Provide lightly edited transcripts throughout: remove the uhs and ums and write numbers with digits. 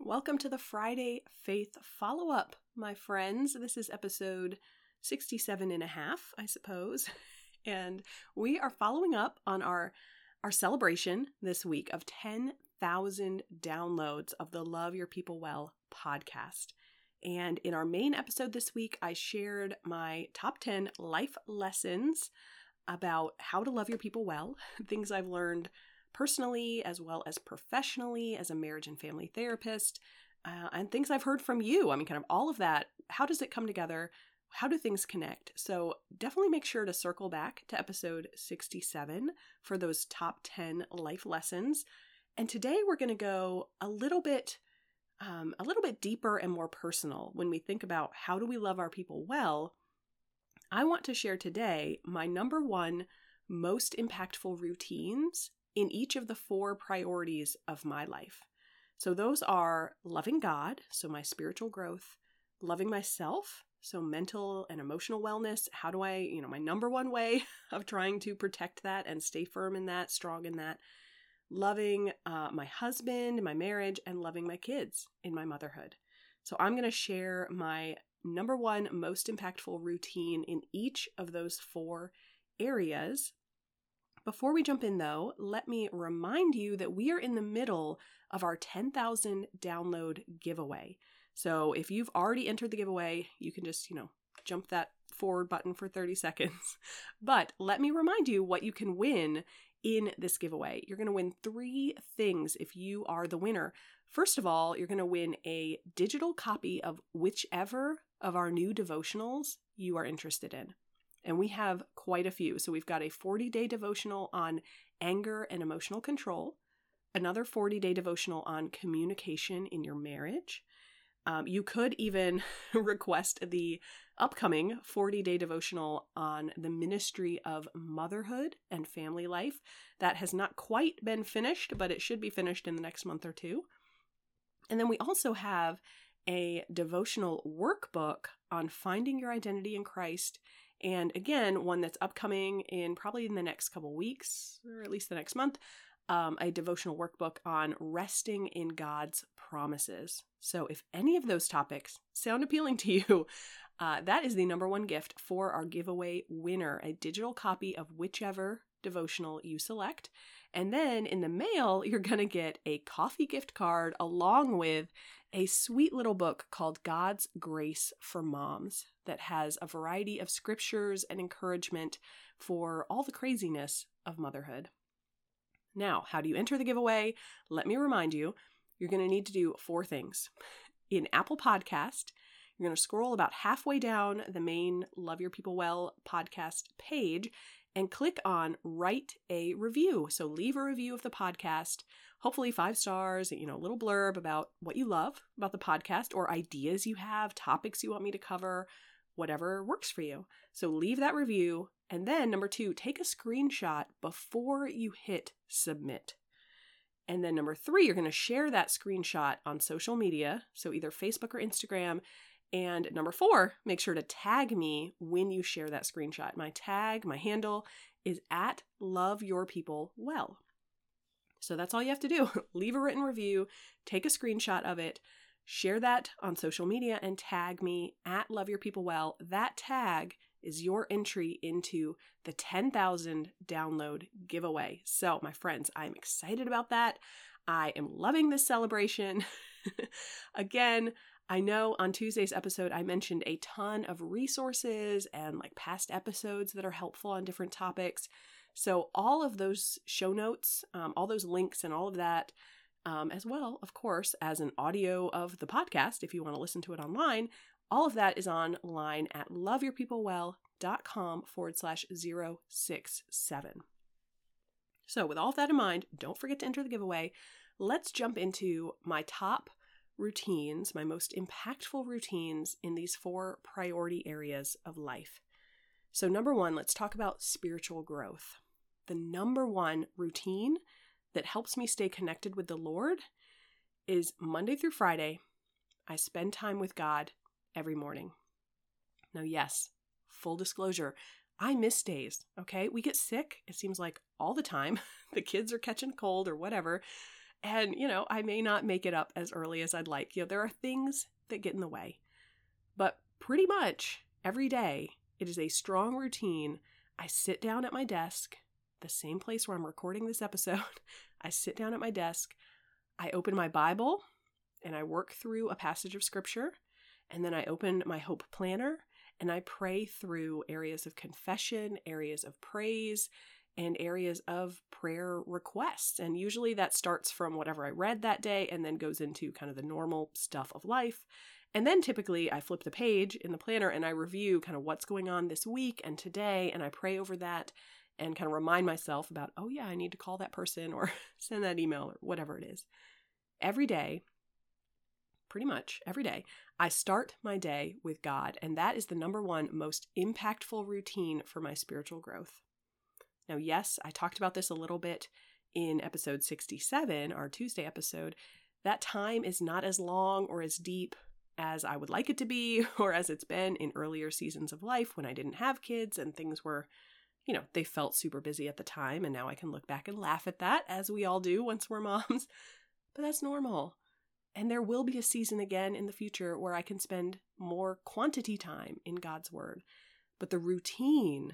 Welcome to the Friday Faith Follow-Up, my friends. This is episode 67 and a half, I suppose, and we are following up on our celebration this week of 10,000 downloads of the Love Your People Well podcast. And in our main episode this week, I shared my top 10 life lessons about how to love your people well, things I've learned personally, as well as professionally as a marriage and family therapist, and things I've heard from you. I mean, kind of all of that. How does it come together? How do things connect? So definitely make sure to circle back to episode 67 for those top 10 life lessons. And today we're going to go a little bit deeper and more personal when we think about how do we love our people well. I want to share today my number one most impactful routines in each of the four priorities of my life. So those are loving God, so my spiritual growth, loving myself, so mental and emotional wellness. How do I, my number one way of trying to protect that and stay firm in that, strong in that, loving my husband, my marriage, and loving my kids in my motherhood. So I'm going to share my number one most impactful routine in each of those four areas. Before we jump in, though, let me remind you that we are in the middle of our 10,000 download giveaway. So if you've already entered the giveaway, you can just, jump that forward button for 30 seconds. But let me remind you what you can win in this giveaway. You're going to win three things if you are the winner. First of all, you're going to win a digital copy of whichever of our new devotionals you are interested in. And we have quite a few. So we've got a 40-day devotional on anger and emotional control, another 40-day devotional on communication in your marriage. You could even request the upcoming 40-day devotional on the ministry of motherhood and family life. That has not quite been finished, but it should be finished in the next month or two. And then we also have a devotional workbook on finding your identity in Christ. And again, one that's upcoming probably in the next couple weeks, or at least the next month, a devotional workbook on resting in God's promises. So if any of those topics sound appealing to you, that is the number one gift for our giveaway winner, a digital copy of whichever devotional you select. And then in the mail, you're going to get a coffee gift card along with a sweet little book called God's Grace for Moms that has a variety of scriptures and encouragement for all the craziness of motherhood. Now, how do you enter the giveaway? Let me remind you, you're going to need to do four things. In Apple Podcast, you're going to scroll about halfway down the main Love Your People Well podcast page and click on Write a Review. So leave a review of the podcast, hopefully 5 stars, a little blurb about what you love about the podcast or ideas you have, topics you want me to cover, whatever works for you. So leave that review. And then number 2, take a screenshot before you hit submit. And then number 3, you're going to share that screenshot on social media, so either Facebook or Instagram. And number 4, make sure to tag me when you share that screenshot. My handle is @loveyourpeoplewell. So that's all you have to do. Leave a written review, take a screenshot of it, share that on social media, and tag me @loveyourpeoplewell. That tag is your entry into the 10,000 download giveaway. So my friends, I'm excited about that. I am loving this celebration. Again, I know on Tuesday's episode, I mentioned a ton of resources and past episodes that are helpful on different topics. So all of those show notes, all those links and all of that, as well, of course, as an audio of the podcast, if you want to listen to it online, all of that is online at loveyourpeoplewell.com/067. So with all of that in mind, don't forget to enter the giveaway. Let's jump into my top routines, my most impactful routines in these four priority areas of life. So number one, let's talk about spiritual growth. The number one routine that helps me stay connected with the Lord is Monday through Friday, I spend time with God every morning. Now, yes, full disclosure, I miss days, okay? We get sick, it seems like all the time. The kids are catching cold or whatever. And, you know, I may not make it up as early as I'd like. You know, there are things that get in the way. But pretty much every day, it is a strong routine. I sit down at my desk, the same place where I'm recording this episode. I sit down at my desk, I open my Bible, and I work through a passage of scripture, and then I open my Hope Planner, and I pray through areas of confession, areas of praise, and areas of prayer requests. And usually that starts from whatever I read that day and then goes into kind of the normal stuff of life. And then typically I flip the page in the planner and I review kind of what's going on this week and today, and I pray over that and kind of remind myself about, oh yeah, I need to call that person or send that email or whatever it is. Every day, pretty much every day, I start my day with God. And that is the number one most impactful routine for my spiritual growth. Now, yes, I talked about this a little bit in episode 67, our Tuesday episode. That time is not as long or as deep as I would like it to be or as it's been in earlier seasons of life when I didn't have kids and things were, you know, they felt super busy at the time. And now I can look back and laugh at that, as we all do once we're moms. But that's normal. And there will be a season again in the future where I can spend more quantity time in God's Word. But the routine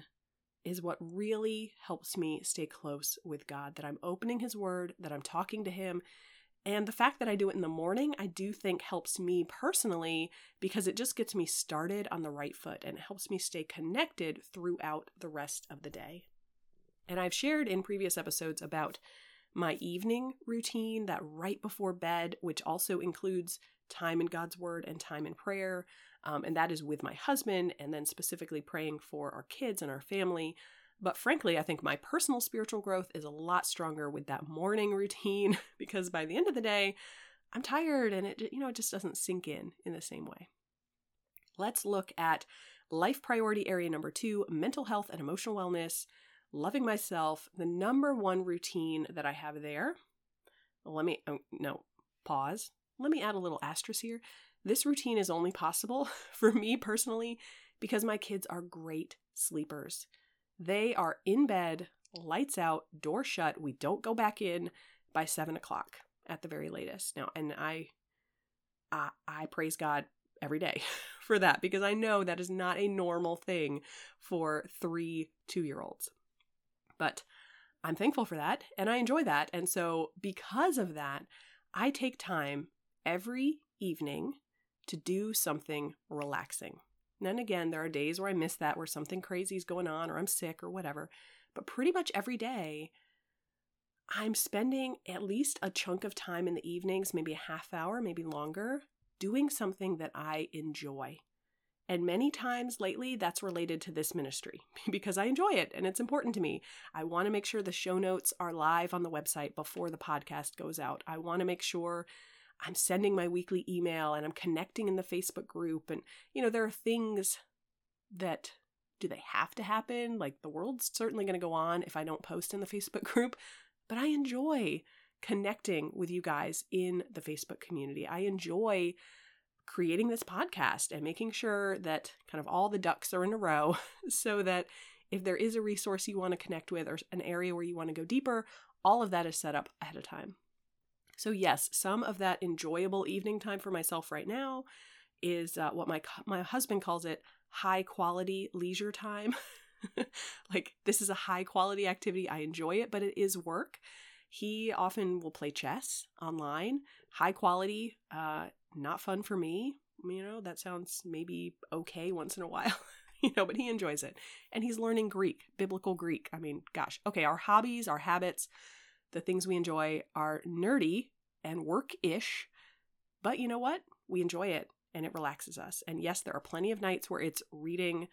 is what really helps me stay close with God, that I'm opening His Word, that I'm talking to Him. And the fact that I do it in the morning, I do think helps me personally because it just gets me started on the right foot and it helps me stay connected throughout the rest of the day. And I've shared in previous episodes about my evening routine, that right before bed, which also includes time in God's Word and time in prayer. And that is with my husband and then specifically praying for our kids and our family. But frankly, I think my personal spiritual growth is a lot stronger with that morning routine because by the end of the day, I'm tired and it just doesn't sink in the same way. Let's look at life priority area number 2, mental health and emotional wellness. Loving myself, the number one routine that I have there. Let me add a little asterisk here. This routine is only possible for me personally because my kids are great sleepers. They are in bed, lights out, door shut. We don't go back in by 7:00 at the very latest. Now, and I praise God every day for that because I know that is not a normal thing for 3 two-year-olds. But I'm thankful for that and I enjoy that. And so because of that, I take time every evening to do something relaxing. And then again, there are days where I miss that, where something crazy is going on or I'm sick or whatever. But pretty much every day, I'm spending at least a chunk of time in the evenings, maybe a half hour, maybe longer, doing something that I enjoy. And many times lately, that's related to this ministry because I enjoy it and it's important to me. I want to make sure the show notes are live on the website before the podcast goes out. I want to make sure I'm sending my weekly email and I'm connecting in the Facebook group. And, you know, there are things that, do they have to happen? Like the world's certainly going to go on if I don't post in the Facebook group, but I enjoy connecting with you guys in the Facebook community. I enjoy creating this podcast and making sure that kind of all the ducks are in a row so that if there is a resource you want to connect with or an area where you want to go deeper, all of that is set up ahead of time. So yes, some of that enjoyable evening time for myself right now is what my husband calls it, high quality leisure time. Like this is a high quality activity. I enjoy it, but it is work. He often will play chess online, high quality, not fun for me. You know, that sounds maybe okay once in a while, you know, but he enjoys it. And he's learning Greek, biblical Greek. I mean, gosh, okay, our hobbies, our habits, the things we enjoy are nerdy and work-ish, but you know what? We enjoy it and it relaxes us. And yes, there are plenty of nights where it's reading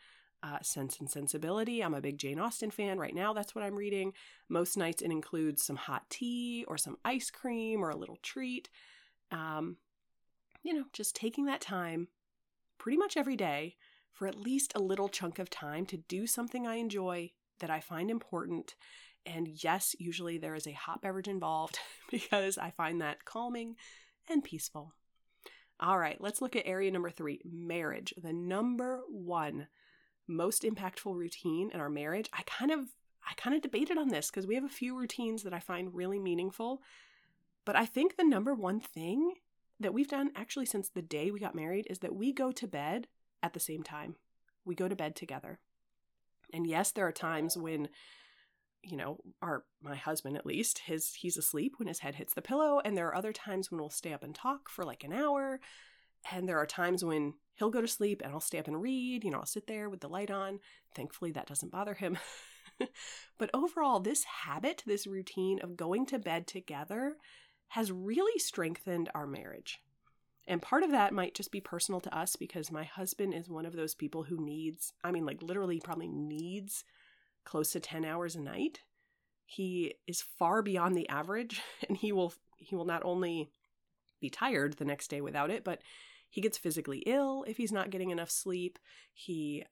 Sense and Sensibility. I'm a big Jane Austen fan. Right now, that's what I'm reading. Most nights it includes some hot tea or some ice cream or a little treat. just taking that time pretty much every day for at least a little chunk of time to do something I enjoy that I find important. And yes, usually there is a hot beverage involved because I find that calming and peaceful. All right, let's look at area number 3, marriage. The number one most impactful routine in our marriage. I kind of debated on this because we have a few routines that I find really meaningful, but I think the number one thing that we've done actually since the day we got married is that we go to bed at the same time. We go to bed together. And yes, there are times when, my husband at least, he's asleep when his head hits the pillow. And there are other times when we'll stay up and talk for like an hour. And there are times when he'll go to sleep and I'll stay up and read. I'll sit there with the light on. Thankfully, that doesn't bother him. But overall, this habit, this routine of going to bed together has really strengthened our marriage. And part of that might just be personal to us because my husband is one of those people who probably needs close to 10 hours a night. He is far beyond the average, and he will not only be tired the next day without it, but he gets physically ill if he's not getting enough sleep. He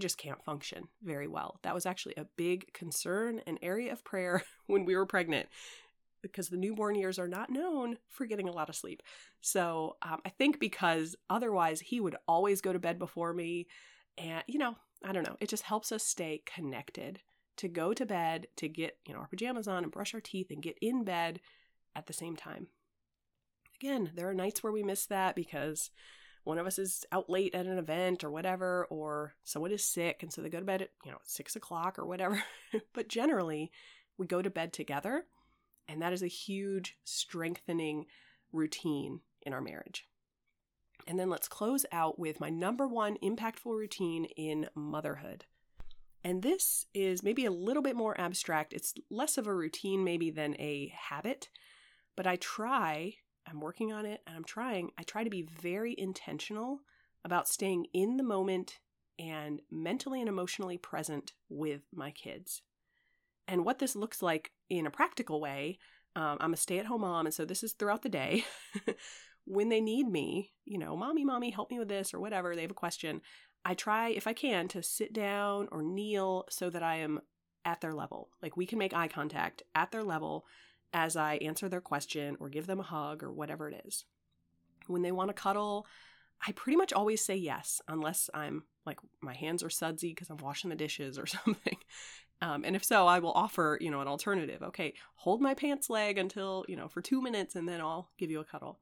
just can't function very well. That was actually a big concern and area of prayer when we were pregnant, because the newborn years are not known for getting a lot of sleep. So I think because otherwise he would always go to bed before me. And, I don't know, it just helps us stay connected to go to bed, to get, our pajamas on and brush our teeth and get in bed at the same time. Again, there are nights where we miss that because one of us is out late at an event or whatever, or someone is sick. And so they go to bed at, 6:00 or whatever. But generally we go to bed together. And that is a huge strengthening routine in our marriage. And then let's close out with my number one impactful routine in motherhood. And this is maybe a little bit more abstract. It's less of a routine maybe than a habit, but I try to be very intentional about staying in the moment and mentally and emotionally present with my kids. And what this looks like in a practical way, I'm a stay-at-home mom, and so this is throughout the day. When they need me, mommy, help me with this or whatever, they have a question, I try, if I can, to sit down or kneel so that I am at their level. Like we can make eye contact at their level as I answer their question or give them a hug or whatever it is. When they want to cuddle, I pretty much always say yes, unless I'm like my hands are sudsy because I'm washing the dishes or something. And if so, I will offer, an alternative. Okay, hold my pants leg until, for 2 minutes and then I'll give you a cuddle.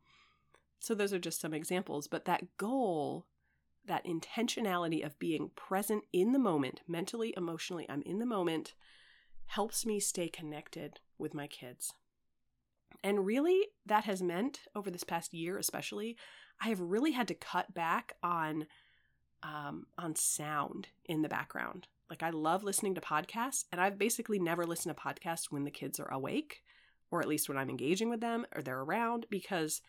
So those are just some examples. But that goal, that intentionality of being present in the moment, mentally, emotionally, I'm in the moment, helps me stay connected with my kids. And really, that has meant over this past year especially, I have really had to cut back on sound in the background. Like I love listening to podcasts, and I've basically never listened to podcasts when the kids are awake, or at least when I'm engaging with them or they're around, because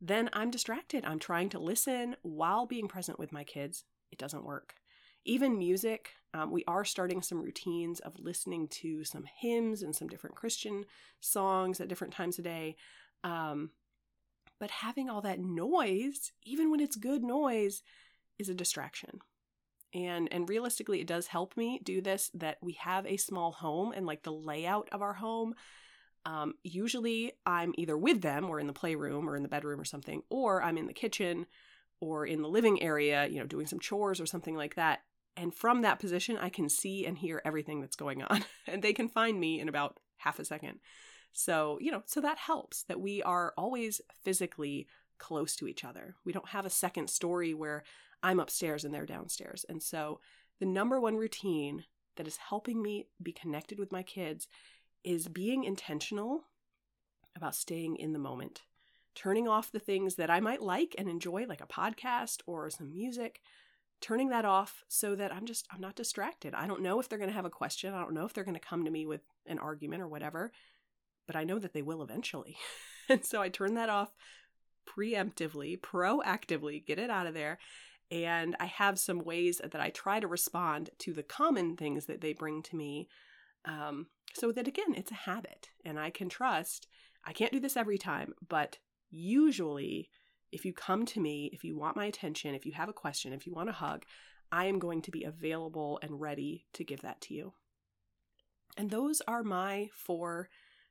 then I'm distracted. I'm trying to listen while being present with my kids. It doesn't work. Even music, we are starting some routines of listening to some hymns and some different Christian songs at different times of day. But having all that noise, even when it's good noise, is a distraction. And realistically, it does help me do this, that we have a small home and like the layout of our home. Usually I'm either with them or in the playroom or in the bedroom or something, or I'm in the kitchen or in the living area, doing some chores or something like that. And from that position, I can see and hear everything that's going on, and they can find me in about half a second. So, so that helps that we are always physically close to each other. We don't have a second story where I'm upstairs and they're downstairs. And so the number one routine that is helping me be connected with my kids is being intentional about staying in the moment, turning off the things that I might like and enjoy, like a podcast or some music, turning that off so that I'm not distracted. I don't know if they're going to have a question. I don't know if they're going to come to me with an argument or whatever, but I know that they will eventually. And so I turn that off preemptively, proactively, get it out of there. And I have some ways that I try to respond to the common things that they bring to me, so that, again, it's a habit and I can trust. I can't do this every time, but usually If you come to me, if you want my attention, if you have a question, if you want a hug, I am going to be available and ready to give that to you. And those are my four,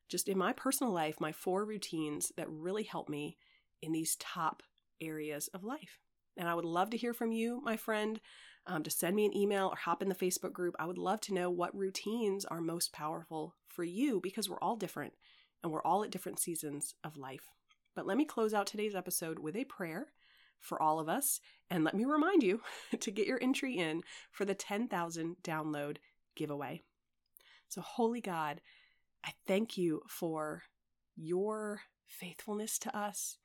just in my personal life, my four routines that really help me in these top areas of life. And I would love to hear from you, my friend. Just send me an email or hop in the Facebook group. I would love to know what routines are most powerful for you, because we're all different and we're all at different seasons of life. But let me close out today's episode with a prayer for all of us. And let me remind you to get your entry in for the 10,000 download giveaway. So holy God, I thank you for your faithfulness to us.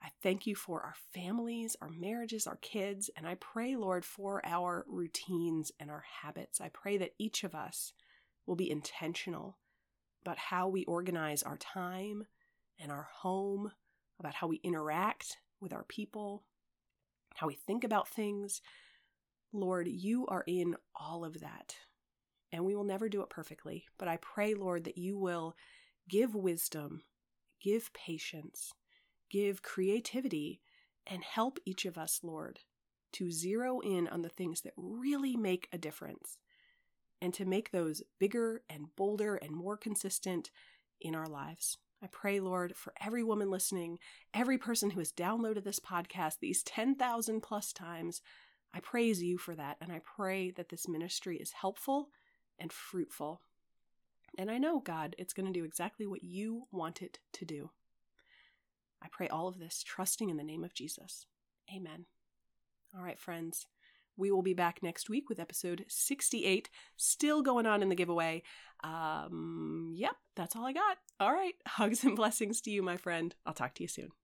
I thank you for our families, our marriages, our kids, and I pray, Lord, for our routines and our habits. I pray that each of us will be intentional about how we organize our time and our home, about how we interact with our people, how we think about things. Lord, you are in all of that, and we will never do it perfectly, but I pray, Lord, that you will give wisdom, give patience, give creativity, and help each of us, Lord, to zero in on the things that really make a difference and to make those bigger and bolder and more consistent in our lives. I pray, Lord, for every woman listening, every person who has downloaded this podcast these 10,000 plus times. I praise you for that, and I pray that this ministry is helpful and fruitful. And I know, God, it's going to do exactly what you want it to do. I pray all of this, trusting in the name of Jesus. Amen. All right, friends, we will be back next week with episode 68, still going on in the giveaway. Yep, that's all I got. All right, hugs and blessings to you, my friend. I'll talk to you soon.